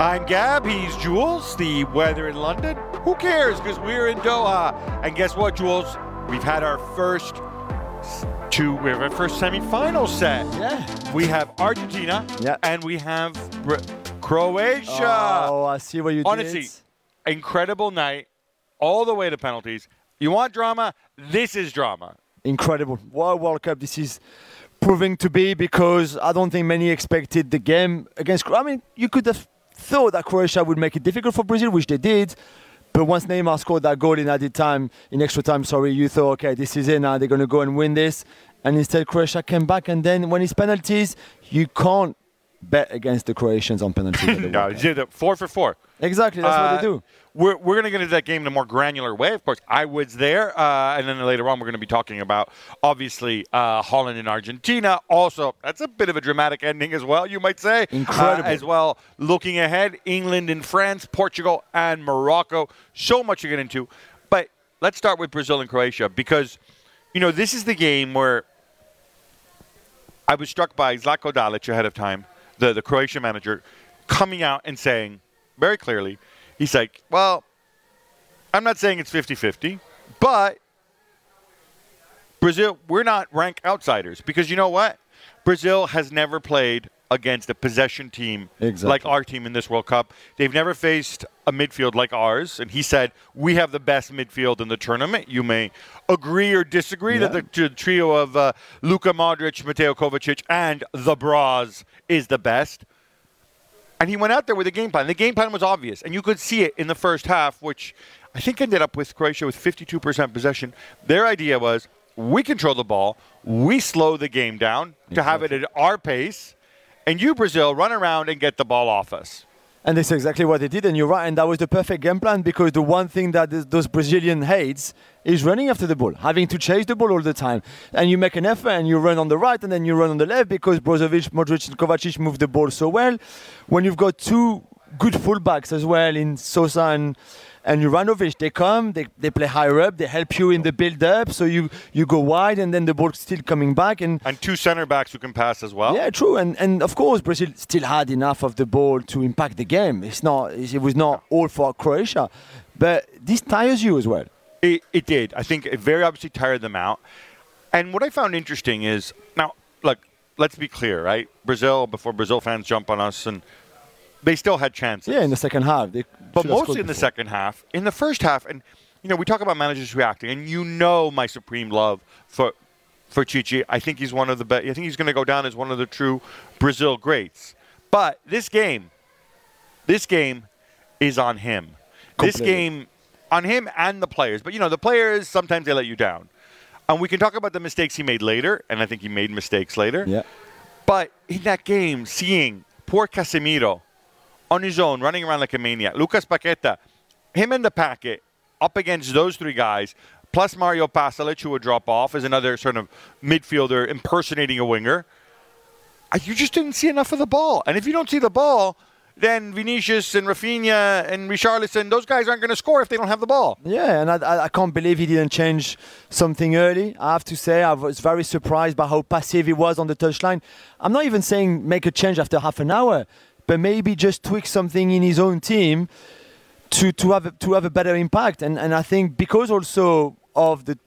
I'm Gab, he's Jules. The weather in London, who cares, because we're in Doha. And guess what, Jules? We've had our first semi-final set. Yeah. We have Argentina, yeah, and we have Croatia. Oh, I see what you did. Honestly, incredible night, all the way to penalties. You want drama? This is drama. Incredible. What a World Cup this is proving to be, because I don't think many expected the game against... I mean, you could have thought that Croatia would make it difficult for Brazil, which they did. But once Neymar scored that goal in added time, in extra time, sorry, you thought, okay, this is it now, they're going to go and win this. And instead, Croatia came back. And then when it's penalties, you can't bet against the Croatians on penalties. No, 4 for 4. Exactly, that's what they do. We're going to get into that game in a more granular way. Of course, I was there, and then later on we're going to be talking about, obviously, Holland and Argentina. Also, that's a bit of a dramatic ending as well, you might say. Incredible. As well, looking ahead, England and France, Portugal and Morocco. So much to get into. But let's start with Brazil and Croatia, because, you know, this is the game where I was struck by Zlatko Dalic ahead of time, the Croatian manager, coming out and saying very clearly, he's like, well, I'm not saying it's 50-50, but Brazil, we're not rank outsiders. Because you know what? Brazil has never played against a possession team like our team in this World Cup. They've never faced a midfield like ours. And he said, we have the best midfield in the tournament. You may agree or disagree that the trio of Luka Modrić, Mateo Kovačić, and the Braz is the best. And he went out there with a game plan. The game plan was obvious, and you could see it in the first half, which I think ended up with Croatia with 52% possession. Their idea was, we control the ball, we slow the game down to have it at our pace, and you, Brazil, run around and get the ball off us. And that's exactly what they did, and you're right, and that was the perfect game plan, because the one thing that those Brazilian hates is running after the ball, having to chase the ball all the time. And you make an effort, and you run on the right, and then you run on the left, because Brozovic, Modric, and Kovacic move the ball so well. When you've got two good fullbacks as well in Sosa and Juranovic, they come, they play higher up, they help you in the build-up, so you go wide, and then the ball's still coming back. And two centre-backs who can pass as well. Yeah, true. And of course, Brazil still had enough of the ball to impact the game. It was not all for Croatia. But this tires you as well. It did. I think it very obviously tired them out. And what I found interesting is, now, look, let's be clear, right? Brazil, before Brazil fans jump on us, and they still had chances. Yeah, in the second half. But mostly in the second half. In the first half, and, you know, we talk about managers reacting, and you know my supreme love for Chichi. I think he's one of the best. I think he's going to go down as one of the true Brazil greats. But this game is on him. Completely. This game on him and the players. But, you know, the players, sometimes they let you down. And we can talk about the mistakes he made later, and I think he made mistakes later. Yeah. But in that game, seeing poor Casemiro on his own, running around like a maniac. Lucas Paquetá, him in the packet, up against those three guys, plus Mario Pasalic, who would drop off, is another sort of midfielder impersonating a winger. You just didn't see enough of the ball. And if you don't see the ball, then Vinicius and Rafinha and Richarlison, those guys aren't going to score if they don't have the ball. Yeah, and I can't believe he didn't change something early. I have to say, I was very surprised by how passive he was on the touchline. I'm not even saying make a change after half an hour, but maybe just tweak something in his own team to have a better impact. And I think because also of the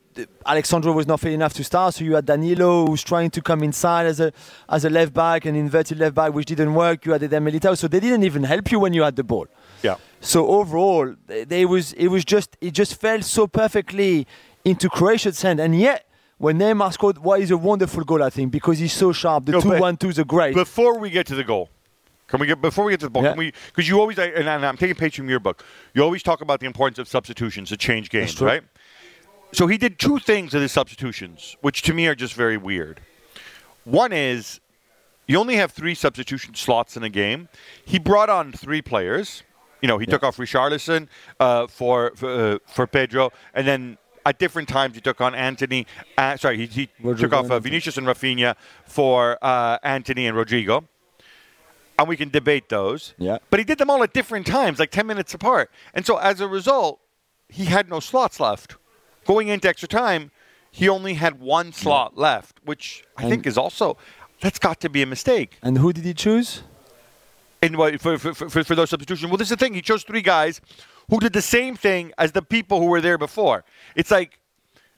Alexandro was not fit enough to start, so you had Danilo who's trying to come inside as a left back, an inverted left back, which didn't work. You had Eder Militao, so they didn't even help you when you had the ball. Yeah. So overall, it just fell so perfectly into Croatia's hand, and yet, when Neymar scored, what is a wonderful goal, I think, because he's so sharp. The 2-1-2s are great. Before we get to the goal. Because you always, and I'm taking a page from your book, you always talk about the importance of substitutions to change games, right? So he did two things with his substitutions, which to me are just very weird. One is, you only have three substitution slots in a game. He brought on three players. You know, he took off Richarlison for Pedro, and then at different times he took on Antony. He took off Vinicius and Rafinha for Antony and Rodrigo. And we can debate those. Yeah. But he did them all at different times, like 10 minutes apart. And so as a result, he had no slots left. Going into extra time, he only had one slot left, which I think is also, that's got to be a mistake. And who did he choose? in for those substitutions. Well, this is the thing. He chose three guys who did the same thing as the people who were there before. It's like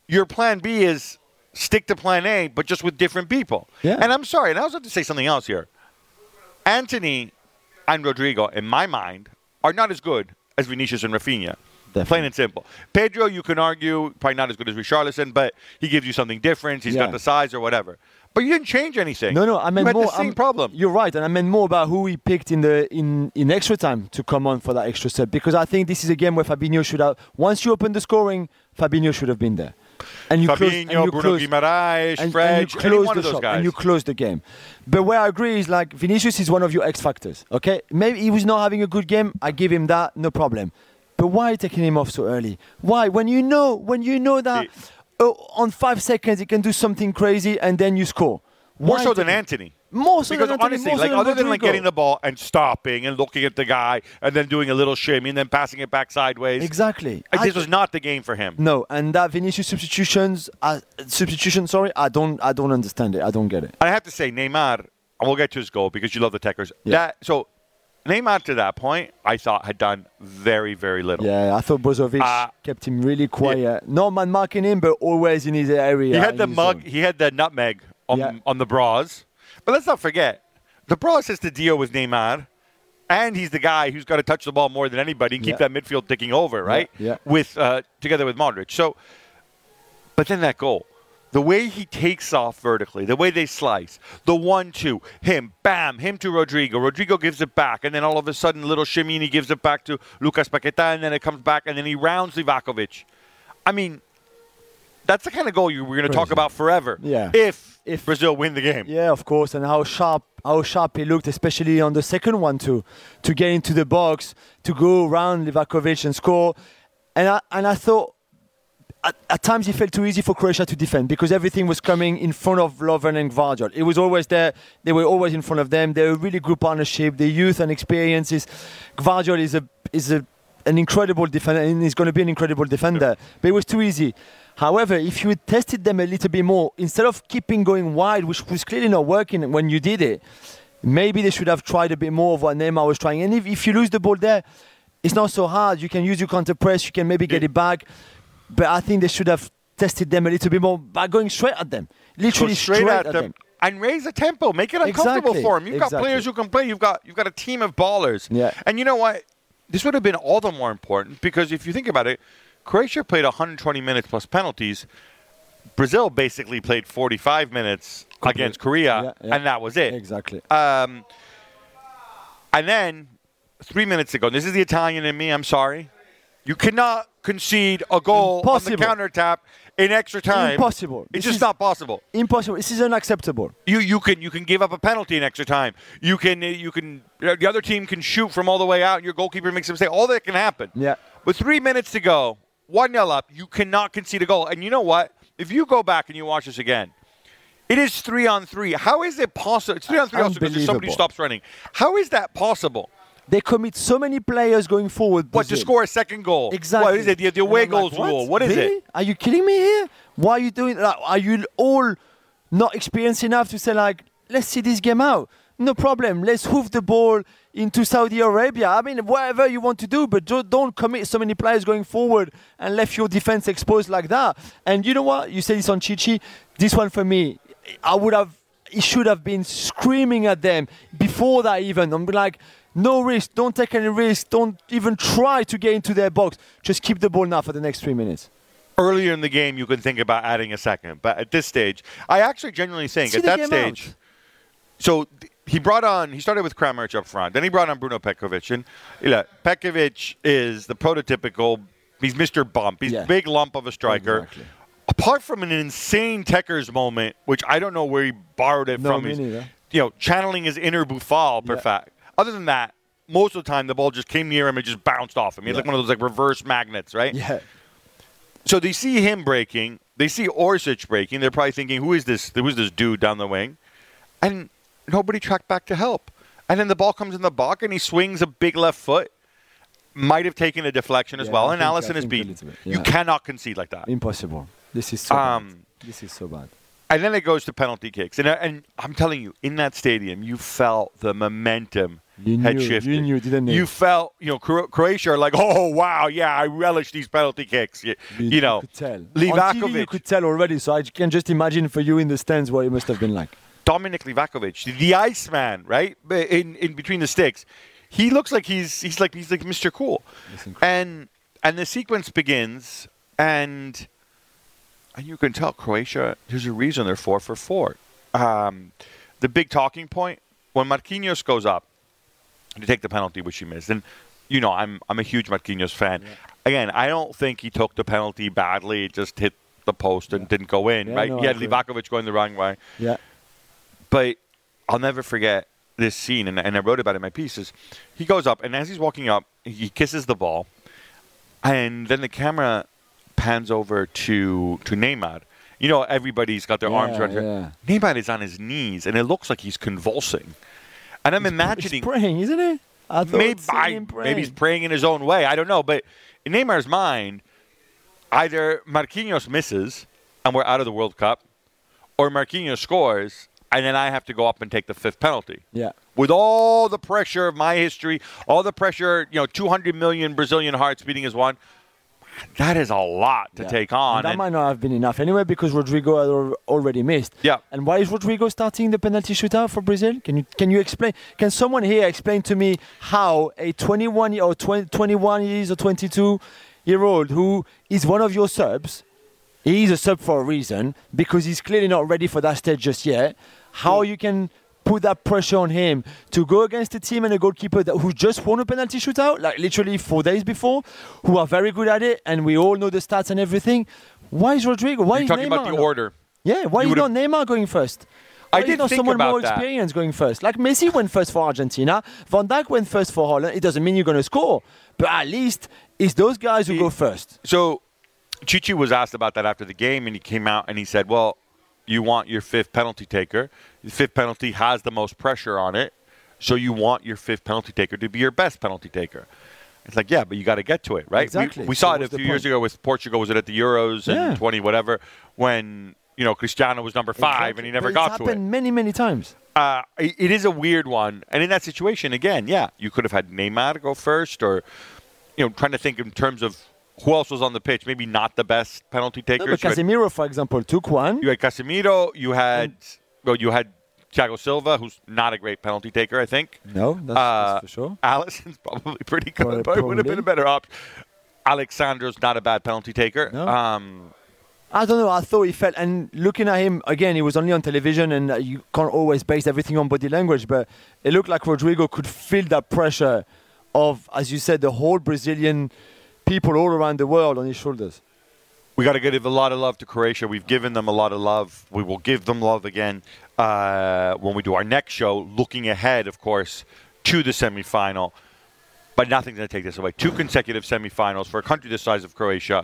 your plan B is stick to plan A, but just with different people. Yeah. And I'm sorry, and I also have to say something else here. Antony and Rodrigo, in my mind, are not as good as Vinicius and Rafinha. Definitely. Plain and simple. Pedro, you can argue, probably not as good as Richarlison, but he gives you something different. He's got the size or whatever. But you didn't change anything. No, I meant more. The same problem. You're right, and I meant more about who he picked in extra time to come on for that extra set, because I think this is a game where Fabinho should have. Once you open the scoring, Fabinho should have been there. And you Fabinho, Bruno Guimaraes, Fred, any one of those guys. And you close the game. But where I agree is like Vinicius is one of your X factors. Okay, maybe he was not having a good game. I give him that, no problem. But why are you taking him off so early? Why? When you know that on 5 seconds he can do something crazy and then you score. More so than Antony. More so because than Antony. Because honestly, like, other than like getting the ball and stopping and looking at the guy and then doing a little shimmy and then passing it back sideways. Exactly. This was not the game for him. No, and that Vinicius substitution, I don't understand it. I don't get it. I have to say, Neymar, and we'll get to his goal because you love the techers. Yeah. Neymar, to that point, I thought had done very, very little. Yeah, I thought Brozovic kept him really quiet. Yeah. No man marking him, but always in his area. He had the mug. Zone. He had the nutmeg on the bras. But let's not forget, the bras has to deal with Neymar, and he's the guy who's got to touch the ball more than anybody and keep that midfield ticking over, right? Yeah. With together with Modric. So, but then that goal. The way he takes off vertically, the way they slice, the 1-2, him, bam, him to Rodrigo. Rodrigo gives it back, and then all of a sudden, little shimmy, and he gives it back to Lucas Paquetá, and then it comes back, and then he rounds Livakovic. I mean, that's the kind of goal we're going to talk about forever. Yeah. If Brazil win the game. Yeah, of course, and how sharp he looked, especially on the second 1-2, to get into the box, to go round Livakovic and score. And I thought, At times, it felt too easy for Croatia to defend because everything was coming in front of Lovren and Gvardiol. It was always there. They were always in front of them. They're a really good partnership. The youth and experience is... Gvardiol is an incredible defender, and he's going to be an incredible defender. Yeah. But it was too easy. However, if you had tested them a little bit more, instead of keeping going wide, which was clearly not working when you did it, maybe they should have tried a bit more of what Neymar was trying. And if you lose the ball there, it's not so hard. You can use your counter-press. You can maybe get it back. But I think they should have tested them a little bit more by going straight at them. Literally straight at them. And raise the tempo. Make it uncomfortable for them. You've got players who can play. You've got a team of ballers. Yeah. And you know what? This would have been all the more important because if you think about it, Croatia played 120 minutes plus penalties. Brazil basically played 45 minutes against Korea, and that was it. Exactly. And then 3 minutes ago, this is the Italian in me, I'm sorry. You cannot concede a goal on the counter-tap in extra time. Impossible. It's just not possible. Impossible. This is unacceptable. You can give up a penalty in extra time. You can the other team can shoot from all the way out and your goalkeeper makes a mistake. All that can happen. Yeah. With 3 minutes to go, 1-0 up, you cannot concede a goal. And you know what? If you go back and you watch this again, it is 3-on-3. How is it possible? It's 3-on-3 also because there's somebody who stops running. How is that possible? They commit so many players going forward. What, to score a second goal? Exactly. What is it? The away goals rule. What is it? Are you kidding me here? Why are you doing that? Are you all not experienced enough to say, like, let's see this game out? No problem. Let's hoof the ball into Saudi Arabia. I mean, whatever you want to do, but don't commit so many players going forward and left your defense exposed like that. And you know what? You say this on Chichi. This one for me, he should have been screaming at them before that even. I'm like, no risk. Don't take any risk. Don't even try to get into their box. Just keep the ball now for the next 3 minutes. Earlier in the game, you can think about adding a second. But at this stage, I actually genuinely think he started with Kramaric up front. Then he brought on Bruno Petković. And Petković is the prototypical, he's Mr. Bump. He's a big lump of a striker. Exactly. Apart from an insane Tekers moment, which I don't know where he borrowed it from. He's, channeling his inner Buffal, perfect. Other than that, most of the time the ball just came near him and just bounced off him. He's like one of those reverse magnets, right? Yeah. So they see him breaking. They see Orsic breaking. They're probably thinking, who is this? There was this dude down the wing. And nobody tracked back to help. And then the ball comes in the box and he swings a big left foot. Might have taken a deflection as well. And Alisson is beaten. You cannot concede like that. Impossible. This is so bad. And then it goes to penalty kicks. And I'm telling you, in that stadium, you felt the momentum had shifted. You knew, didn't you? You felt, Croatia are like, oh, wow, yeah, I relish these penalty kicks. You know, could tell. Livakovic. On TV you could tell already, so I can just imagine for you in the stands what it must have been like. Dominic Livakovic, the Iceman, right? In between the sticks. He looks like he's like Mr. Cool. And the sequence begins, and you can tell Croatia, there's a reason they're 4 for 4. The big talking point, when Marquinhos goes up to take the penalty, which he missed. And, I'm a huge Marquinhos fan. Yeah. Again, I don't think he took the penalty badly. It just hit the post and didn't go in, right? No, he had Livakovic going the wrong way. Yeah. But I'll never forget this scene, and I wrote about it in my pieces. He goes up, and as he's walking up, he kisses the ball. And then the camera pans over to Neymar. Everybody's got their arms around her. Neymar is on his knees, and it looks like he's convulsing. And I'm imagining... He's praying, isn't he? Maybe he's praying in his own way. I don't know. But in Neymar's mind, either Marquinhos misses, and we're out of the World Cup, or Marquinhos scores... And then I have to go up and take the fifth penalty. Yeah. With all the pressure of my history, all the pressure, 200 million Brazilian hearts beating as one, that is a lot to take on. And that might not have been enough anyway because Rodrigo had already missed. Yeah. And why is Rodrigo starting the penalty shootout for Brazil? Can you explain? Can someone here explain to me how a 22-year-old who is one of your subs, he's a sub for a reason because he's clearly not ready for that stage just yet. How you can put that pressure on him to go against a team and a goalkeeper who just won a penalty shootout, like literally 4 days before, who are very good at it, and we all know the stats and everything. Why is Rodrigo? Why is Neymar? You're talking about the order. Yeah, why is not Neymar going first? I did think someone about more experienced going first. Like Messi went first for Argentina. Van Dijk went first for Holland. It doesn't mean you're going to score, but at least it's those guys who go first. So... Chichi was asked about that after the game, and he came out and he said, well, you want your fifth penalty taker. The fifth penalty has the most pressure on it, so you want your fifth penalty taker to be your best penalty taker. It's like, yeah, but you got to get to it, right? Exactly. We saw it a few years ago with Portugal. Was it at the Euros and 20-whatever when, Cristiano was number 5 and he never got to it. It's happened many, many times. It is a weird one. And in that situation, again, you could have had Neymar go first or, trying to think in terms of who else was on the pitch? Maybe not the best penalty takers. No, but Casemiro, for example, took one. You had Casemiro. You had Thiago Silva, who's not a great penalty taker, I think. No, that's for sure. Alisson's probably pretty good, but it would have been a better option. Alexandro's not a bad penalty taker. No. I don't know. I thought he felt, and looking at him, again, he was only on television, and you can't always base everything on body language, but it looked like Rodrigo could feel that pressure of, as you said, the whole Brazilian... people all around the world on his shoulders. We got to give a lot of love to Croatia. We've given them a lot of love. We will give them love again when we do our next show, looking ahead, of course, to the semifinal. But nothing's going to take this away. 2 consecutive semifinals for a country the size of Croatia.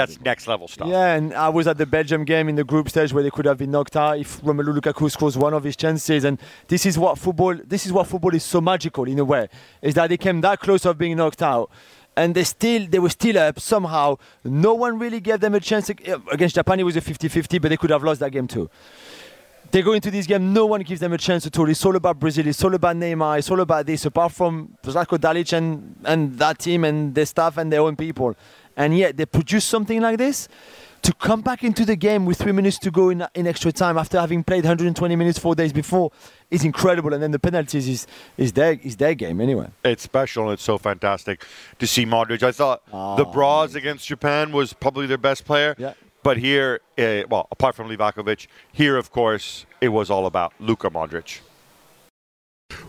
That's next level stuff. Yeah, and I was at the Belgium game in the group stage where they could have been knocked out if Romelu Lukaku scores one of his chances. And this is what football is so magical in a way, is that they came that close of being knocked out. And they were still up somehow. No one really gave them a chance. Against Japan, it was a 50-50, but they could have lost that game too. They go into this game, no one gives them a chance at all. It's all about Brazil. It's all about Neymar. It's all about this, apart from Zlatko Dalic and that team and their staff and their own people. And yet they produce something like this. To come back into the game with 3 minutes to go in extra time after having played 120 minutes 4 days before is incredible. And then the penalties is their game anyway. It's special and it's so fantastic to see Modric. I thought the Braz against Japan was probably their best player. Yeah. But here, apart from Livakovic, here, of course, it was all about Luka Modric.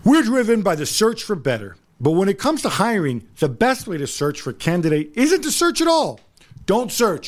We're driven by the search for better. But when it comes to hiring, the best way to search for candidate isn't to search at all. Don't search.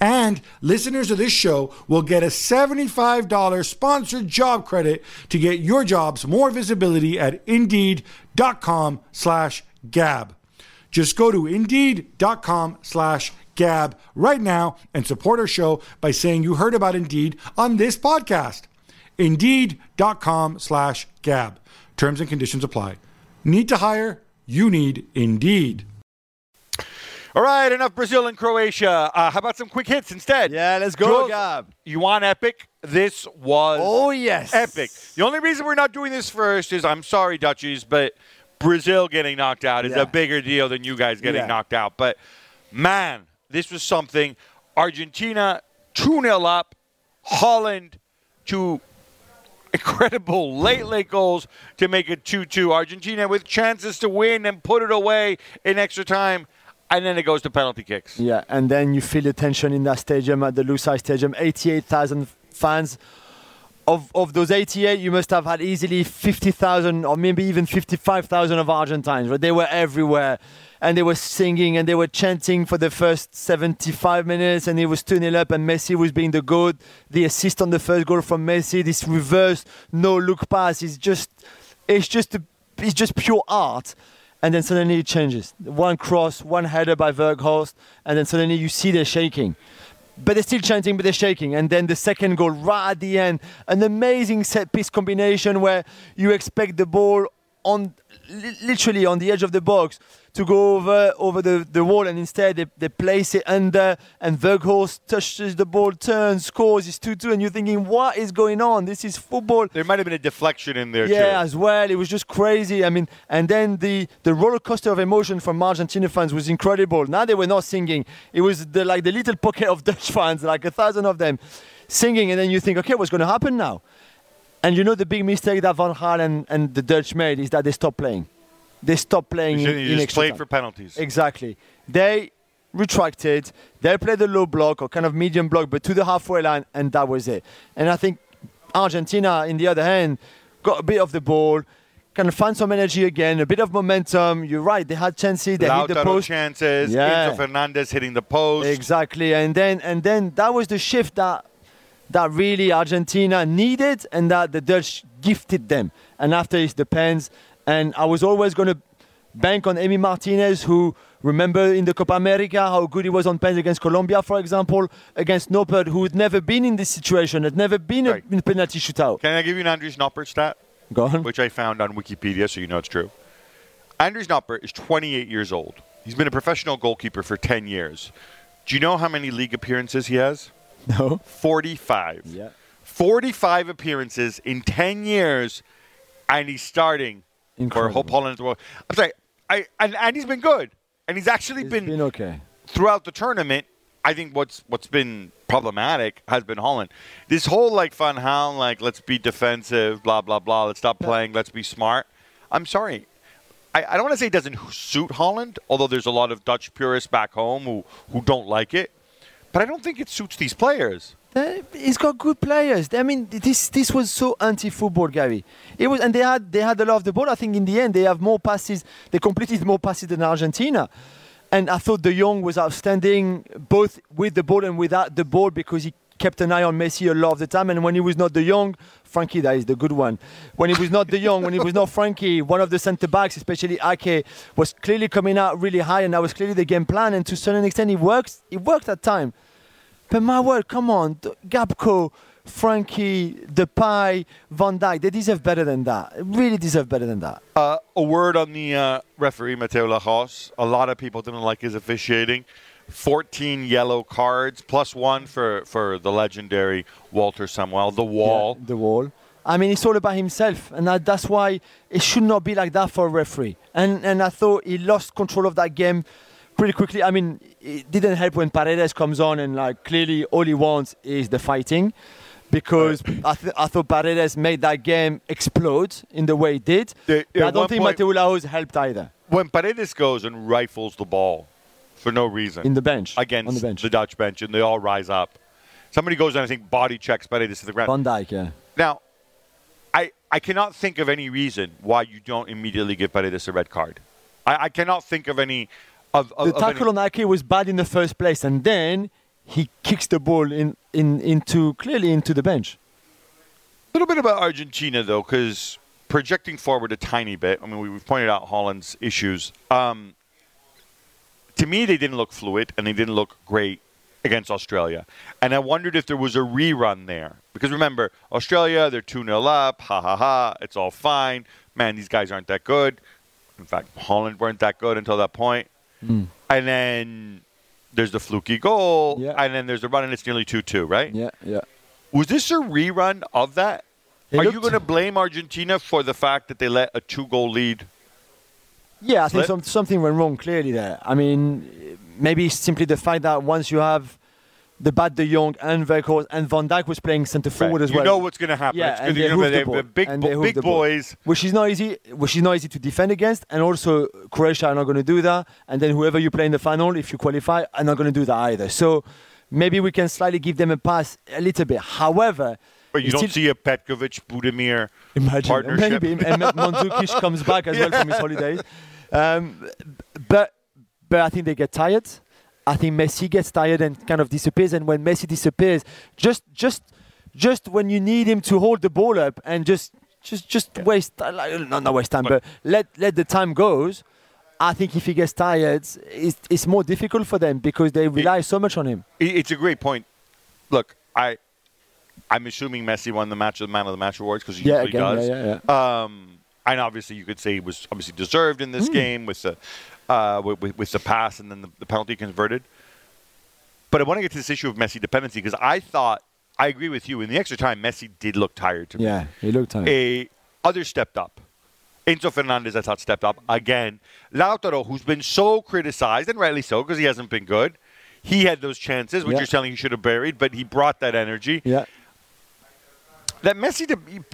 And listeners of this show will get a $75 sponsored job credit to get your jobs more visibility at Indeed.com/gab. Just go to Indeed.com/gab right now and support our show by saying you heard about Indeed on this podcast. Indeed.com/gab. Terms and conditions apply. Need to hire? You need Indeed. All right, enough Brazil and Croatia. How about some quick hits instead? Yeah, let's go, Jules, Gab. You want epic? This was epic. The only reason we're not doing this first is, I'm sorry, Dutchies, but Brazil getting knocked out is a bigger deal than you guys getting knocked out. But, man, this was something. Argentina, 2-0 up. Holland, 2 incredible late goals to make it 2-2. Argentina with chances to win and put it away in extra time. And then it goes to penalty kicks. Yeah, and then you feel the tension in that stadium, at the Lusail Stadium. 88,000 fans. Of those 88, you must have had easily 50,000 or maybe even 55,000 of Argentines. Right? They were everywhere, and they were singing, and they were chanting for the first 75 minutes, and it was 2-0 up, and Messi was being the goat. The assist on the first goal from Messi, this reverse, no-look pass, it's just pure art. And then suddenly it changes. One cross, one header by Weghorst, and then suddenly you see they're shaking. But they're still chanting, but they're shaking. And then the second goal right at the end, an amazing set-piece combination where you expect the ball on literally on the edge of the box to go over the wall, and instead they place it under, and Weghorst touches the ball, turns, scores, it's 2-2, and you're thinking, what is going on? This is football. There might have been a deflection in there, too. Yeah, as well. It was just crazy. I mean, and then the roller coaster of emotion from Argentina fans was incredible. Now they were not singing. It was the little pocket of Dutch fans, like 1,000 of them, singing, and then you think, okay, what's going to happen now? And you know the big mistake that Van Gaal and the Dutch made is that they stopped playing. They stopped playing. They just played for penalties. Exactly. They retracted. They played the low block or kind of medium block, but to the halfway line, and that was it. And I think Argentina, in the other hand, got a bit of the ball, kind of found some energy again, a bit of momentum. You're right. They had chances. They hit the post. Chances. Yeah. Enzo Fernandez hitting the post. Exactly. And then that was the shift that really Argentina needed and that the Dutch gifted them. And after it's the pens. And I was always going to bank on Emi Martinez, who, remember in the Copa America, how good he was on pens against Colombia, for example, against Noppert, who had never been in this situation, had never been in a penalty shootout. Can I give you an Andries Noppert stat? Go on. Which I found on Wikipedia, so you know it's true. Andries Noppert is 28 years old. He's been a professional goalkeeper for 10 years. Do you know how many league appearances he has? No. 45. Yeah. 45 appearances in 10 years, and he's starting... Incredible. For Hope Holland. I'm sorry, and he's been good, and he's actually been okay throughout the tournament. I think what's been problematic has been Holland. This whole Van Gaal, let's be defensive, blah blah blah. Let's stop playing. Let's be smart. I'm sorry, I don't want to say it doesn't suit Holland, although there's a lot of Dutch purists back home who don't like it. But I don't think it suits these players. He's got good players. I mean, this was so anti-football, Gary. It was, and they had a lot of the ball. I think in the end they have more passes. They completed more passes than Argentina. And I thought De Jong was outstanding, both with the ball and without the ball, because he kept an eye on Messi a lot of the time. And when he was not De Jong, Frankie, that is the good one. When he was not De Jong, when he was not Frankie, one of the centre-backs, especially Ake, was clearly coming out really high, and that was clearly the game plan. And to a certain extent, it worked at time. But my word, come on, Gabco, Frankie, Depay, Van Dijk, they deserve better than that. Really deserve better than that. A word on the referee, Mateu Lahoz. A lot of people didn't like his officiating. 14 yellow cards, plus one for the legendary Walter Samuel, the Wall. Yeah, the Wall. I mean, it's all about himself, and that's why it should not be like that for a referee. And I thought he lost control of that game pretty quickly. I mean, it didn't help when Paredes comes on and clearly all he wants is the fighting, because I thought Paredes made that game explode in the way it did. I don't think Mateu Lahoz helped either. When Paredes goes and rifles the ball for no reason. On the bench. The Dutch bench, and they all rise up. Somebody goes and I think body checks Paredes to the ground. Van Dijk, yeah. Now, I cannot think of any reason why you don't immediately give Paredes a red card. I cannot think of any... The tackle on Ake was bad in the first place, and then he kicks the ball into the bench. A little bit about Argentina, though, because projecting forward a tiny bit, I mean, we've pointed out Haaland's issues. To me, they didn't look fluid, and they didn't look great against Australia. And I wondered if there was a rerun there. Because remember, Australia, they're 2-0 up, it's all fine. Man, these guys aren't that good. In fact, Haaland weren't that good until that point. Mm. And then there's the fluky goal, yeah. And then there's the run, and it's nearly 2-2, right? Yeah, yeah. Was this a rerun of that? Are you going to blame Argentina for the fact that they let a two-goal lead? Yeah, I think something went wrong clearly there. I mean, maybe it's simply the fact that once you have the bad De Jong and Verkos and Van Dijk was playing centre forward as well. You know what's going to happen. Yeah, and they're big boys. Which is not easy to defend against. And also, Croatia are not going to do that. And then whoever you play in the final, if you qualify, are not going to do that either. So maybe we can slightly give them a pass a little bit. However... But you don't see a Petkovic, Budimir partnership. Maybe. And Mandzukic comes back as well from his holidays. But I think they get tired. I think Messi gets tired and kind of disappears. And when Messi disappears, just when you need him to hold the ball up and just not waste time, but let the time goes. I think if he gets tired, it's more difficult for them because they rely so much on him. It's a great point. Look, I'm assuming Messi won the match of the Man of the Match awards because he usually does. Yeah. And obviously, you could say he was obviously deserved in this game with the. With the pass and then the penalty converted. But I want to get to this issue of Messi dependency because I thought, I agree with you, in the extra time, Messi did look tired to me. Yeah, he looked tired. Others stepped up. Enzo Fernandez, I thought, stepped up again. Lautaro, who's been so criticized, and rightly so, because he hasn't been good. He had those chances, which you're telling he should have buried, but he brought that energy. Yeah. That Messi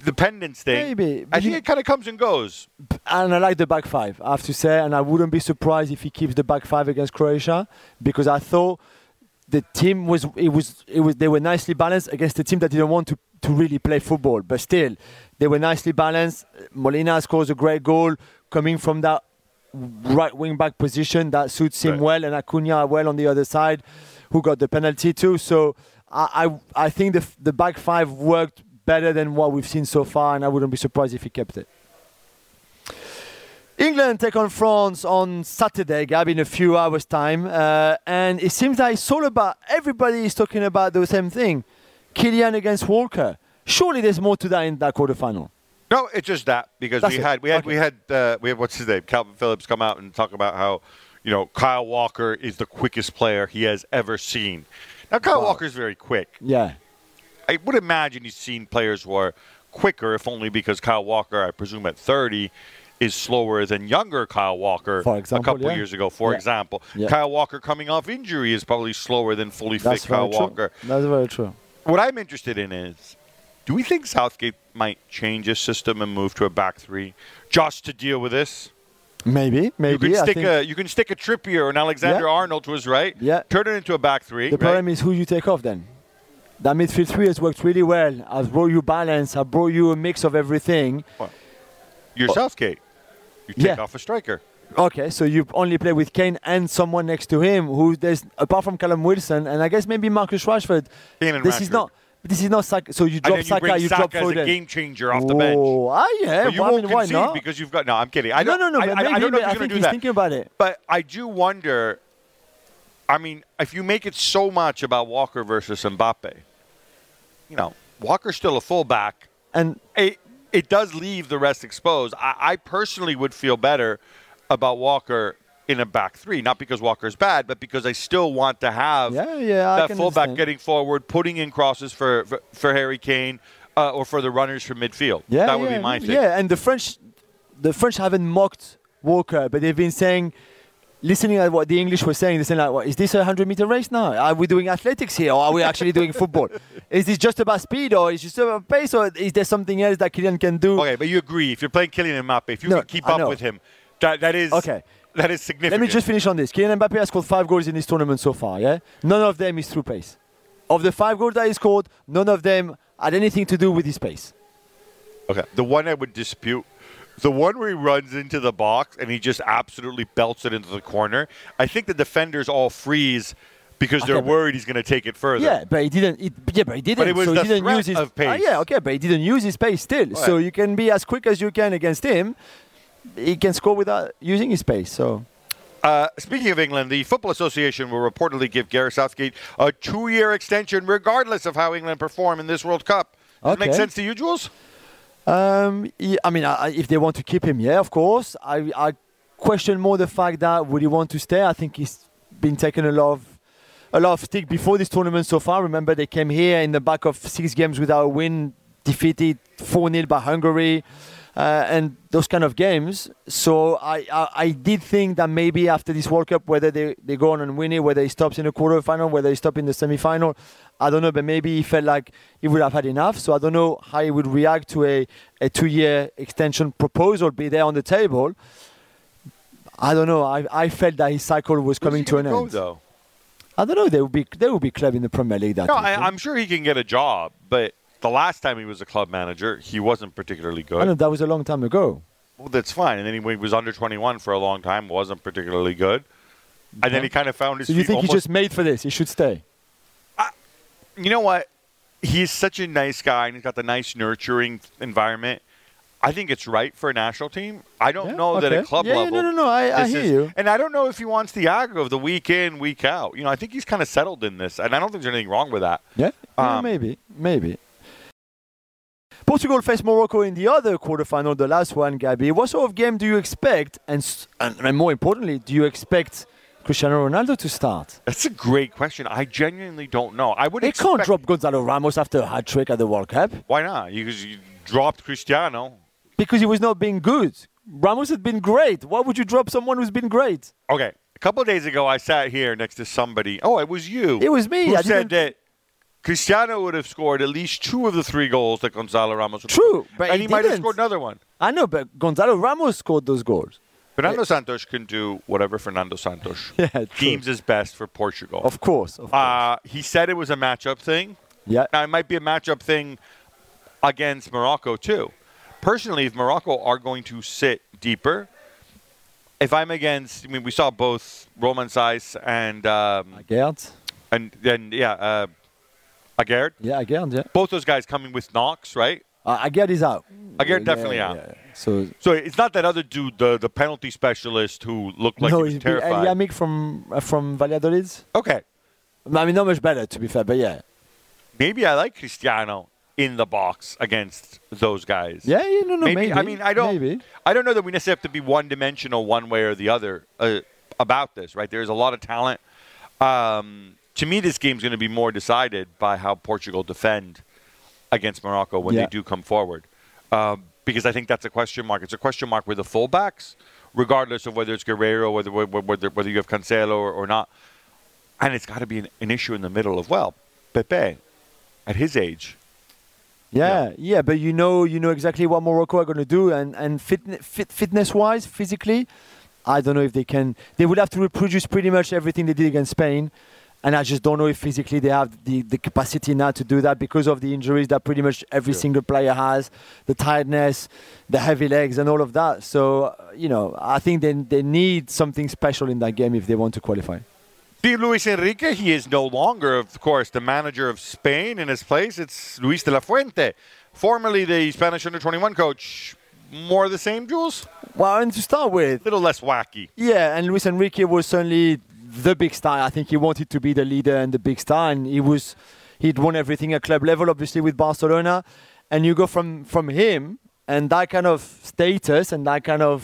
dependence thing, maybe. I think it kind of comes and goes. And I like the back five, I have to say. And I wouldn't be surprised if he keeps the back five against Croatia because I thought the team was they were nicely balanced against a team that didn't want to really play football. But still, they were nicely balanced. Molina scores a great goal coming from that right wing back position that suits him well, and Acuna well on the other side, who got the penalty too. So I think the back five worked better than what we've seen so far, and I wouldn't be surprised if he kept it. England take on France on Saturday, Gab, in a few hours' time. And it seems like it's all about, everybody is talking about the same thing. Kylian against Walker. Surely there's more to that in that quarterfinal. No, it's just that, because we had what's his name, Calvin Phillips come out and talk about how, you know, Kyle Walker is the quickest player he has ever seen. Now, Kyle Walker's very quick. Yeah. I would imagine he's seen players who are quicker, if only because Kyle Walker, I presume at 30, is slower than younger Kyle Walker a couple years ago, for example. Yeah. Kyle Walker coming off injury is probably slower than fully fit Kyle Walker. That's very true. What I'm interested in is, do we think Southgate might change his system and move to a back three just to deal with this? Maybe. You can stick a Trippier or an Alexander-Arnold to his right, turn it into a back three. The problem is who you take off then. That midfield three has worked really well. I've brought you balance. I brought you a mix of everything. Well, you're Southgate. You take off a striker. Okay, so you only play with Kane and someone next to him, who there's apart from Callum Wilson and I guess maybe Marcus Rashford. This is not Saka. So you drop Saka. You drop Foden. A game changer off the bench. But why not? Because you've got. No, I'm kidding. I don't know if you're going to do that. Thinking about it. But I do wonder. I mean, if you make it so much about Walker versus Mbappe, you know, Walker's still a fullback, and it does leave the rest exposed. I personally would feel better about Walker in a back three, not because Walker's bad, but because I still want to have that fullback getting forward, putting in crosses for Harry Kane or for the runners from midfield. Yeah, that would be my thing. Yeah, and the French haven't mocked Walker, but they've been saying. Listening at what the English were saying, they're saying, like, what, is this a 100-meter race now? Are we doing athletics here, or are we actually doing football? Is this just about speed, or is it just about pace, or is there something else that Kylian can do? Okay, but you agree. If you're playing Kylian Mbappe, if you can keep up with him, that is significant. Let me just finish on this. Kylian Mbappe has scored 5 goals in this tournament so far, yeah? None of them is through pace. Of the 5 goals that he scored, none of them had anything to do with his pace. Okay, the one I would dispute... The one where he runs into the box and he just absolutely belts it into the corner. I think the defenders all freeze because they're worried he's going to take it further. Yeah, but he didn't. But it was so the threat of pace. Yeah, okay, but he didn't use his pace still. Right. So you can be as quick as you can against him. He can score without using his pace. So. Speaking of England, the Football Association will reportedly give Gareth Southgate a 2-year extension, regardless of how England perform in this World Cup. Does it make sense to you, Jules? Yeah, I mean, if they want to keep him, yeah, of course. I question more the fact that would he want to stay. I think he's been taking a lot of stick before this tournament so far. Remember, they came here in the back of 6 games without a win, defeated 4-0 by Hungary. And those kind of games. So I did think that maybe after this World Cup, whether they go on and win it, whether he stops in the quarterfinal, whether he stops in the semi-final, I don't know. But maybe he felt like he would have had enough. So I don't know how he would react to a 2-year extension proposal be there on the table. I don't know. I felt that his cycle was coming to an end. Though? I don't know. There will be club in the Premier League. That I'm sure he can get a job, but. The last time he was a club manager, he wasn't particularly good. I know, that was a long time ago. Well, that's fine. And then he was under 21 for a long time, wasn't particularly good. And then he kind of found his feet. So you think he's just made for this? He should stay? You know what? He's such a nice guy, and he's got the nice nurturing environment. I think it's right for a national team. I don't know that at club level. No. I hear you. And I don't know if he wants the aggro of the week in, week out. You know, I think he's kind of settled in this, and I don't think there's anything wrong with that. Yeah, maybe. Portugal faced Morocco in the other quarterfinal, the last one, Gabby. What sort of game do you expect? And more importantly, do you expect Cristiano Ronaldo to start? That's a great question. I genuinely don't know. They can't drop Gonzalo Ramos after a hat trick at the World Cup. Why not? You dropped Cristiano. Because he was not being good. Ramos had been great. Why would you drop someone who's been great? Okay. A couple of days ago, I sat here next to somebody. Oh, it was you. It was me. I said that. Cristiano would have scored at least 2 of the 3 goals that Gonzalo Ramos would have scored. True, but and he might have scored another one. I know, but Gonzalo Ramos scored those goals. Fernando Santos can do whatever Fernando Santos deems is best for Portugal. Of course. He said it was a matchup thing. Yeah. Now, it might be a matchup thing against Morocco, too. Personally, if Morocco are going to sit deeper, if I'm against... I mean, we saw both Roman Saiz and... Agert. Agüero? Yeah, Agüero, yeah. Both those guys coming with knocks, right? Agüero is out. Agüero definitely out. Yeah. So it's not that other dude, the penalty specialist who looked like he was terrified. No, he's from Valladolid. Okay. I mean, not much better, to be fair, but yeah. Maybe I like Cristiano in the box against those guys. Yeah, no, maybe. I mean, I don't know that we necessarily have to be one-dimensional one way or the other about this, right? There's a lot of talent. To me, this game's going to be more decided by how Portugal defend against Morocco when they do come forward. Because I think that's a question mark. It's a question mark with the fullbacks, regardless of whether it's Guerreiro, whether you have Cancelo or not. And it's got to be an issue in the middle of, Pepe, at his age. Yeah, but you know exactly what Morocco are going to do. And fitness-wise, physically, I don't know if they can. They would have to reproduce pretty much everything they did against Spain. And I just don't know if physically they have the capacity now to do that because of the injuries that pretty much every single player has, the tiredness, the heavy legs and all of that. So, I think they need something special in that game if they want to qualify. Luis Enrique, he is no longer, of course, the manager of Spain. In his place, it's Luis de la Fuente, formerly the Spanish under-21 coach. More of the same, Jules? Well, and to start with... A little less wacky. Yeah, and Luis Enrique was certainly... the big star. I think he wanted to be the leader and the big star, and he'd won everything at club level, obviously with Barcelona, and you go from him and that kind of status and that kind of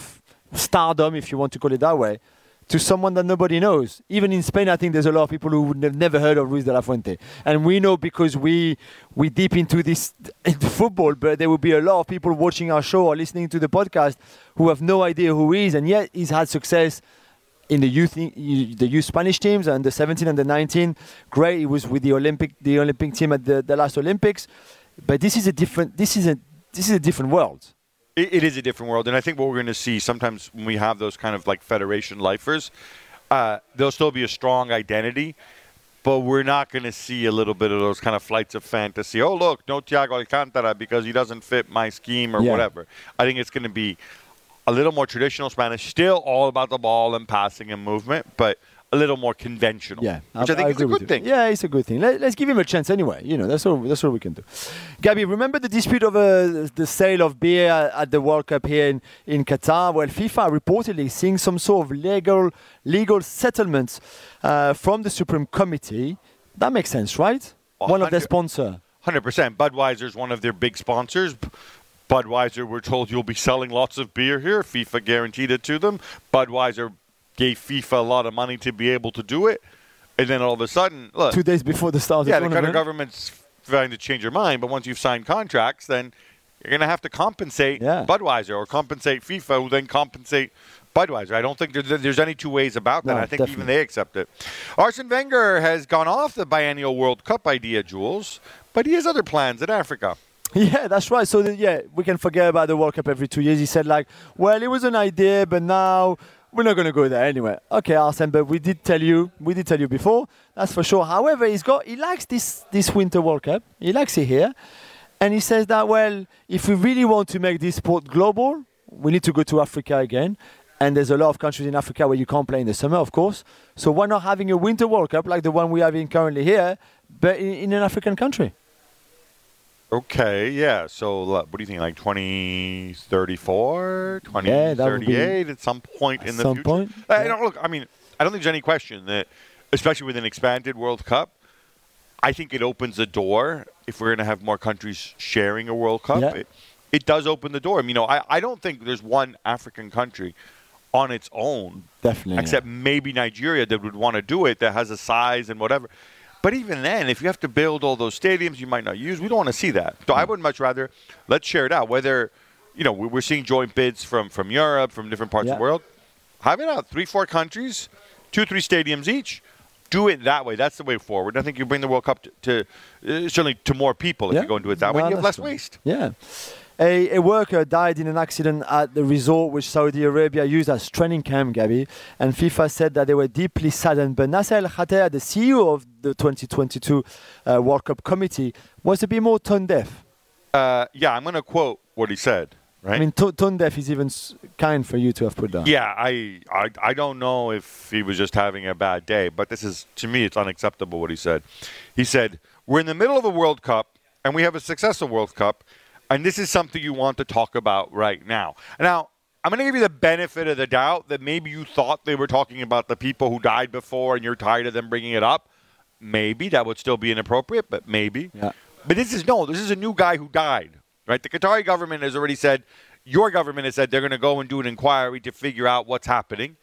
stardom, if you want to call it that way, to someone that nobody knows. Even in Spain, I think there's a lot of people who would have never heard of Luis de la Fuente, and we know because we deep into this into football. But there will be a lot of people watching our show or listening to the podcast who have no idea who he is, and yet he's had success. In the youth Spanish teams, under 17, under 19, great. He was with the Olympic team at the last Olympics, but this is a different world. It is a different world, and I think what we're going to see sometimes when we have those kind of like federation lifers, there'll still be a strong identity, but we're not going to see a little bit of those kind of flights of fantasy. Oh look, no Thiago Alcantara because he doesn't fit my scheme or whatever. I think it's going to be. A little more traditional Spanish, still all about the ball and passing and movement, but a little more conventional. Yeah, which I think is a good thing. Yeah, it's a good thing. Let's give him a chance anyway. You know, that's all we can do. Gabby, remember the dispute of the sale of beer at the World Cup here in Qatar? Well, FIFA reportedly is seeing some sort of legal settlements from the Supreme Committee. That makes sense, right? One of their sponsors. 100%. Budweiser is one of their big sponsors. Budweiser, we're told, you'll be selling lots of beer here. FIFA guaranteed it to them. Budweiser gave FIFA a lot of money to be able to do it. And then all of a sudden, look. 2 days before the start of the tournament. Yeah, the Qatar government's trying to change their mind. But once you've signed contracts, then you're going to have to compensate Budweiser or compensate FIFA, who then compensate Budweiser. I don't think there's any two ways about that. No, I think definitely. Even they accept it. Arsene Wenger has gone off the biennial World Cup idea, Jules, but he has other plans in Africa. Yeah, that's right. So, we can forget about the World Cup every 2 years. He said, it was an idea, but now we're not going to go there anyway. Okay, Arsene, but we did tell you before, that's for sure. However, he likes this Winter World Cup. He likes it here. And he says that, if we really want to make this sport global, we need to go to Africa again. And there's a lot of countries in Africa where you can't play in the summer, of course. So why not having a Winter World Cup like the one we have currently here, but in an African country? Okay, yeah. So what do you think, 2034, 2038 at some point in the future? At some point? I don't think there's any question that, especially with an expanded World Cup, I think it opens the door if we're going to have more countries sharing a World Cup. Yeah. It does open the door. I don't think there's one African country on its own, definitely, except maybe Nigeria that would want to do it, that has a size and whatever. But even then, if you have to build all those stadiums you might not use, we don't want to see that. So I would much rather, let's share it out. Whether, we're seeing joint bids from Europe, from different parts of the world. Have it out. 3-4 countries, 2-3 stadiums each. Do it that way. That's the way forward. I think you bring the World Cup to more people if you go and do it that way. You have less waste. Yeah. A worker died in an accident at the resort which Saudi Arabia used as training camp, Gabby. And FIFA said that they were deeply saddened. But Nasser Al-Khater, the CEO of the 2022 World Cup committee, was a bit more tone-deaf. I'm going to quote what he said. Right? I mean, tone-deaf is even kind for you to have put down. Yeah, I don't know if he was just having a bad day. But this is, to me, it's unacceptable what he said. He said, we're in the middle of a World Cup, and we have a successful World Cup. And this is something you want to talk about right now. Now, I'm going to give you the benefit of the doubt that maybe you thought they were talking about the people who died before and you're tired of them bringing it up. Maybe that would still be inappropriate, but maybe. Yeah. But this is a new guy who died, right? The Qatari government has already said, your government has said they're going to go and do an inquiry to figure out what's happening.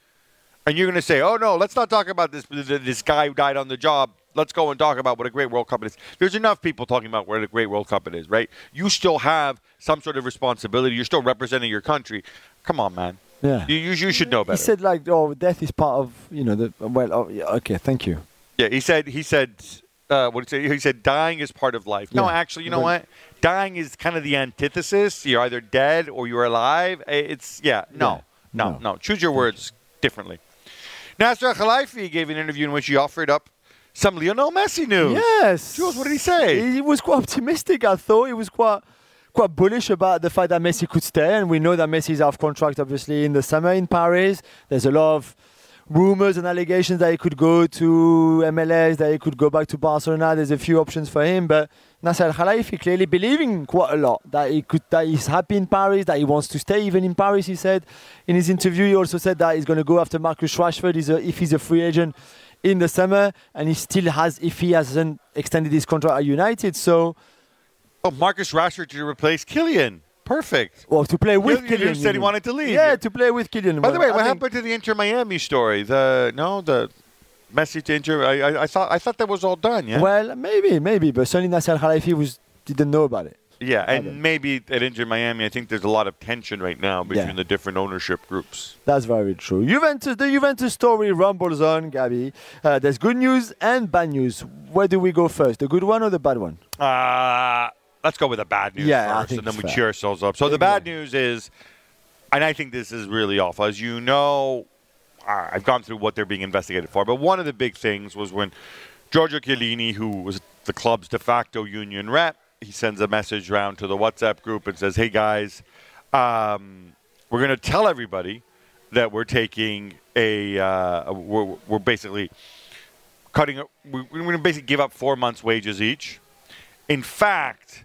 And you're going to say, oh, no, let's not talk about this guy who died on the job. Let's go and talk about what a great World Cup it is. There's enough people talking about what a great World Cup it is, right? You still have some sort of responsibility. You're still representing your country. Come on, man. Yeah. You should know better. He said, death is part of, okay, thank you. Yeah, he said dying is part of life. Yeah. No, actually, what? Dying is kind of the antithesis. You're either dead or you're alive. No. Choose your words differently. Nasser Al-Khelaifi gave an interview in which he offered up some Lionel Messi news. Yes. Jules, what did he say? He was quite optimistic, I thought. He was quite bullish about the fact that Messi could stay. And we know that Messi is out of contract, obviously, in the summer in Paris. There's a lot of rumors and allegations that he could go to MLS, that he could go back to Barcelona. There's a few options for him. But Nasser Al-Khelaifi clearly believing quite a lot that he's happy in Paris, that he wants to stay even in Paris, he said. In his interview, he also said that he's going to go after Marcus Rashford if he's a free agent in the summer, and he still has, if he hasn't extended his contract at United, so... Oh, Marcus Rashford to replace Kylian. Perfect. Well, to play with Kylian. You said he wanted to leave. Yeah, to play with Kylian. By the way, what happened to the Inter-Miami story? The Messi to Inter... I thought that was all done, yeah? Well, maybe, but certainly Nasser Al-Khelaifi didn't know about it. Yeah, and maybe at Inter-Miami, I think there's a lot of tension right now between the different ownership groups. That's very true. The Juventus story rumbles on, Gabby. There's good news and bad news. Where do we go first? The good one or the bad one? Let's go with the bad news first, and then we cheer ourselves up. So the bad news is, and I think this is really awful, as you know, I've gone through what they're being investigated for, but one of the big things was when Giorgio Chiellini, who was the club's de facto union rep, he sends a message round to the WhatsApp group and says, hey, guys, we're going to tell everybody that we're taking a we're basically cutting. We're going to basically give up 4 months' wages each. In fact,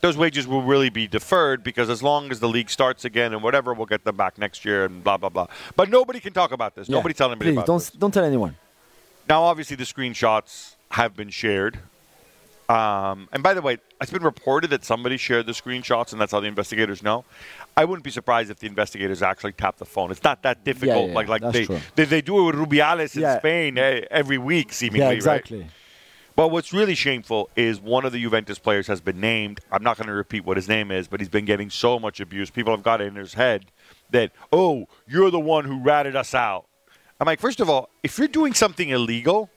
those wages will really be deferred because as long as the league starts again and whatever, we'll get them back next year and blah blah blah. But nobody can talk about this. Yeah, nobody tell anybody about this. Don't tell anyone. Now, obviously, the screenshots have been shared. And by the way, it's been reported that somebody shared the screenshots, and that's how the investigators know. I wouldn't be surprised if the investigators actually tapped the phone. It's not that difficult. Yeah, like they do it with Rubiales in Spain every week, seemingly. Yeah, exactly. Right? But what's really shameful is one of the Juventus players has been named. I'm not going to repeat what his name is, but he's been getting so much abuse. People have got it in his head that, oh, you're the one who ratted us out. I'm like, first of all, if you're doing something illegal,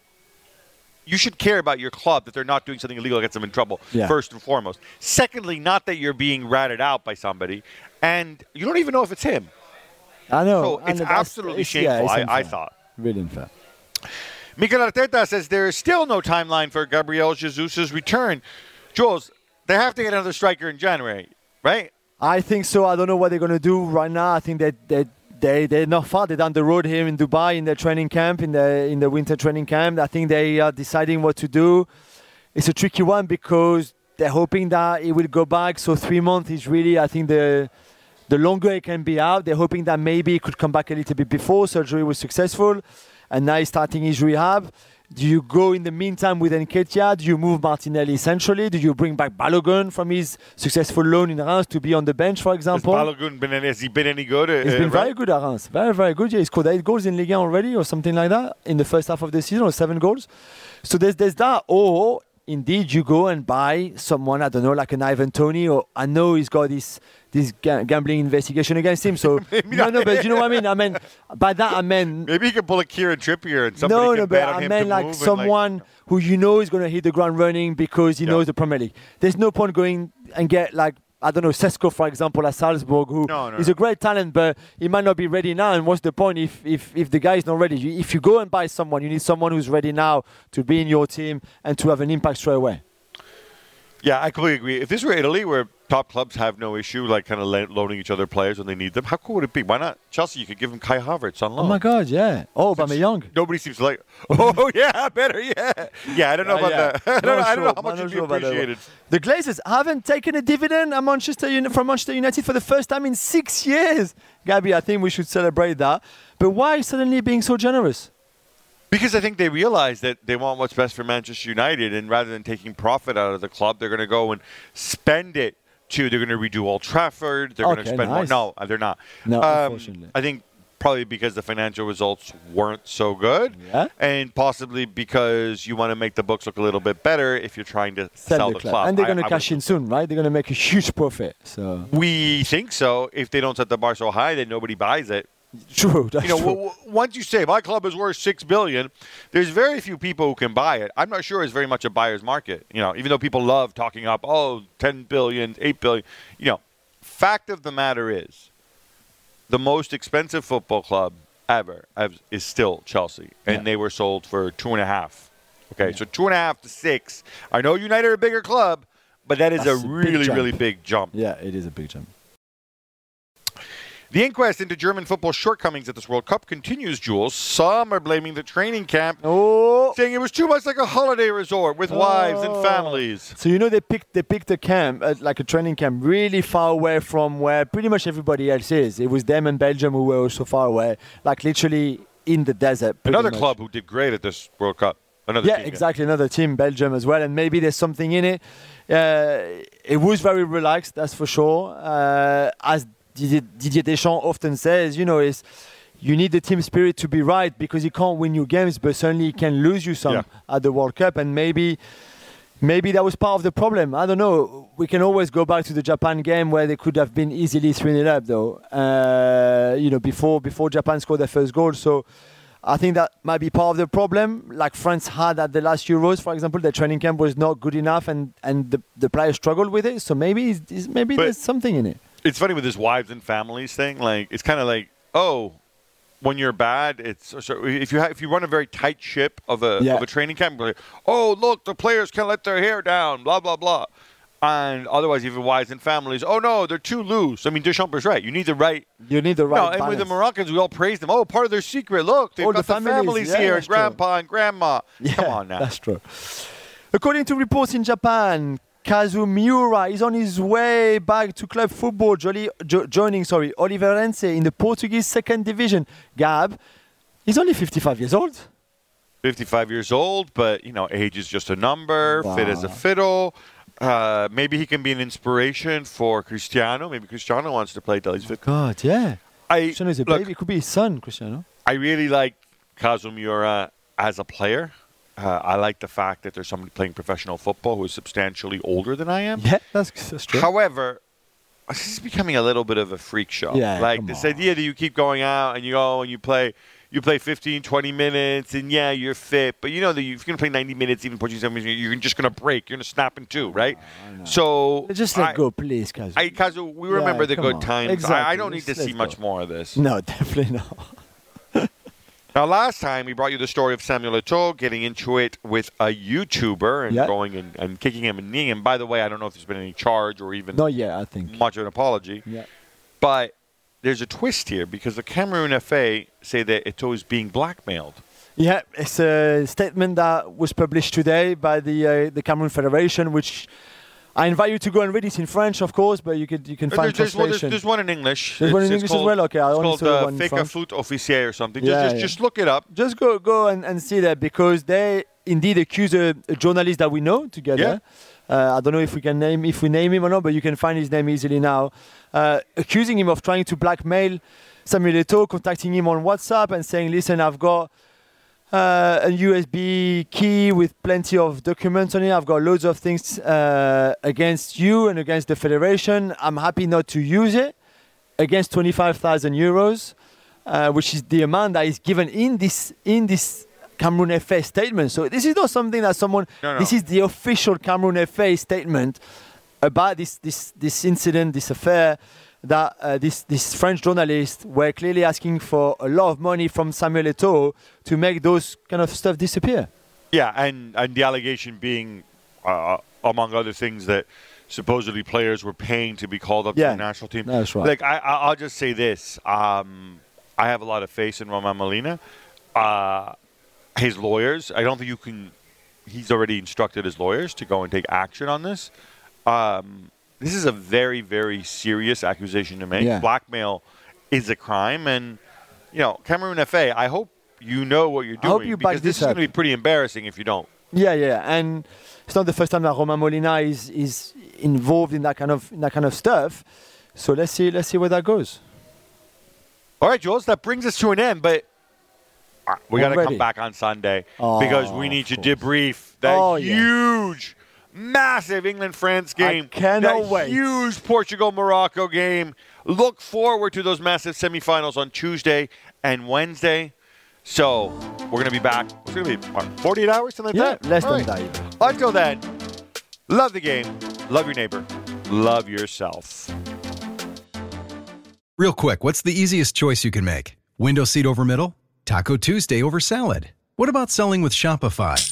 you should care about your club that they're not doing something illegal that gets them in trouble, first and foremost. Secondly, not that you're being ratted out by somebody, and you don't even know if it's him. I know. So it's absolutely shameful, I thought. Really unfair. Mikel Arteta says there is still no timeline for Gabriel Jesus' return. Jules, they have to get another striker in January, right? I think so. I don't know what they're going to do right now. I think that they're not far. They're down the road here in Dubai in their training camp, in the winter training camp. I think they are deciding what to do. It's a tricky one because they're hoping that it will go back. So 3 months is really, I think, the longer it can be out. They're hoping that maybe it could come back a little bit before surgery was successful. And now he's starting his rehab. Do you go in the meantime with Nketiah? Do you move Martinelli centrally? Do you bring back Balogun from his successful loan in Reims to be on the bench, for example? Has he been any good? He's been very good at Reims. Very, very good. Yeah, he scored 8 goals in Ligue 1 already or something like that in the first half of the season, or 7 goals. So there's that. Or indeed, you go and buy someone, I don't know, like an Ivan Toney, or I know he's got this gambling investigation against him. So no, but you know what I mean. I mean by that I mean maybe he can pull a Kieran Trippier and somebody can bet on him. No, but I mean like someone who you know is going to hit the ground running because he knows the Premier League. There's no point going and get like, I don't know, Sesko, for example, at Salzburg, who is a great talent, but he might not be ready now. And what's the point if the guy is not ready? If you go and buy someone, you need someone who's ready now to be in your team and to have an impact straight away. Yeah, I completely agree. If this were Italy, where top clubs have no issue, like kind of loaning each other players when they need them, how cool would it be? Why not Chelsea? You could give them Kai Havertz on loan. Oh, my God, yeah. Oh, Aubameyang. Nobody seems to like, oh, yeah, better, yeah. Yeah, I don't know about that. I don't know how much it'd be appreciated. The Glazers haven't taken a dividend at from Manchester United for the first time in 6 years. Gabby, I think we should celebrate that. But why suddenly being so generous? Because I think they realize that they want what's best for Manchester United, and rather than taking profit out of the club, they're going to go and spend it to, they're going to redo Old Trafford, they're going to spend more. No, they're not. No, unfortunately. I think probably because the financial results weren't so good, and possibly because you want to make the books look a little bit better if you're trying to sell the club. And they're going to cash in soon, right? They're going to make a huge profit. So we think so. If they don't set the bar so high that nobody buys it. True. That's true. Once you say my club is worth $6 billion, there's very few people who can buy it. I'm not sure it's very much a buyer's market. You know, even though people love talking up, $10 billion, $8 billion. You know, fact of the matter is, the most expensive football club ever is still Chelsea, and they were sold for 2.5. Okay, so 2.5 to 6. I know United are a bigger club, but that is a really, really big jump. Yeah, it is a big jump. The inquest into German football shortcomings at this World Cup continues, Jules. Some are blaming the training camp, saying it was too much like a holiday resort with wives and families. So, you know, they picked a camp, like a training camp, really far away from where pretty much everybody else is. It was them and Belgium who were also far away, like literally in the desert. Another club who did great at this World Cup. Another team, Belgium as well. And maybe there's something in it. It was very relaxed, that's for sure. As Didier Deschamps often says, you know, you need the team spirit to be right because you can't win your games, but certainly he can lose you some at the World Cup. And maybe that was part of the problem. I don't know. We can always go back to the Japan game where they could have been easily 3-0 up, though, you know, before Japan scored their first goal. So I think that might be part of the problem. Like France had at the last Euros, for example, their training camp was not good enough and the players struggled with it. So maybe there's something in it. It's funny with this wives and families thing. Like it's kind of like, when you're bad, it's if you run a very tight ship of a training camp, like, look, the players can't let their hair down, blah blah blah. and otherwise even wives and families, oh no, they're too loose. I mean, Deschamps' right. You need the right balance. And with the Moroccans, we all praise them. Oh, part of their secret. Look, they've got the families here, and grandpa and grandma. Yeah, come on now. That's true. According to reports in Japan, Kazumiura is on his way back to club football, joining Oliveirense in the Portuguese second division. Gab, he's only 55 years old. 55 years old, but, you know, age is just a number, wow. Fit as a fiddle. Maybe he can be an inspiration for Cristiano. Maybe Cristiano wants to play till he's 50. God, yeah. Cristiano is a baby. It could be his son, Cristiano. I really like Kazumiura as a player. I like the fact that there's somebody playing professional football who is substantially older than I am. Yeah, that's true. However, this is becoming a little bit of a freak show. Yeah, like this idea that you keep going out and you go and you play 15, 20 minutes, and yeah, you're fit. But you know that if you're going to play 90 minutes, even pushing 70 minutes, you're just going to break. You're going to snap in two, right? Oh, so just let go, please, Kazu. Kazu, we remember the good times. Exactly. I don't need to see much more of this. No, definitely not. Now, last time, we brought you the story of Samuel Eto'o getting into it with a YouTuber and going and kicking him and kneeing him. By the way, I don't know if there's been any charge or even much of an apology. Yeah. But there's a twist here because the Cameroon FA say that Eto'o is being blackmailed. Yeah, it's a statement that was published today by the Cameroon Federation, which I invite you to go and read it in French, of course, but you can find translation. Well, there's one in English. There's one in English as well? Okay, I only saw one in French. It's called Fake Foot Officier or something. Just look it up. Just go and see that because they indeed accuse a journalist that we know together. Yeah. I don't know if we name him or not, but you can find his name easily now. Accusing him of trying to blackmail Samuel Eto'o, contacting him on WhatsApp and saying, listen, I've got a USB key with plenty of documents on it. I've got loads of things against you and against the Federation. I'm happy not to use it against 25,000 euros, which is the amount that is given in this Cameroon FA statement. So this is not something that someone... No. This is the official Cameroon FA statement about this incident, this affair, that this French journalist were clearly asking for a lot of money from Samuel Eto'o to make those kind of stuff disappear. Yeah, and the allegation being, among other things, that supposedly players were paying to be called up to the national team. That's right. Like, I'll just say this. I have a lot of faith in Romain Molina. His lawyers, I don't think he's already instructed his lawyers to go and take action on this. This is a very, very serious accusation to make. Yeah. Blackmail is a crime. And, you know, Cameroon FA, I hope you know what you're doing. I hope you back this up. Because this is going to be pretty embarrassing if you don't. Yeah. And it's not the first time that Romain Molina is involved in that kind of stuff. So let's see where that goes. All right, Jules, that brings us to an end. But we got to come back on Sunday because we need to debrief that huge, massive England-France game. I cannot wait. Huge Portugal-Morocco game. Look forward to those massive semifinals on Tuesday and Wednesday. So we're going to be back. It's going to be 48 hours, something like that? Less than that. Until then, love the game, love your neighbor, love yourself. Real quick, what's the easiest choice you can make? Window seat over middle? Taco Tuesday over salad. What about selling with Shopify?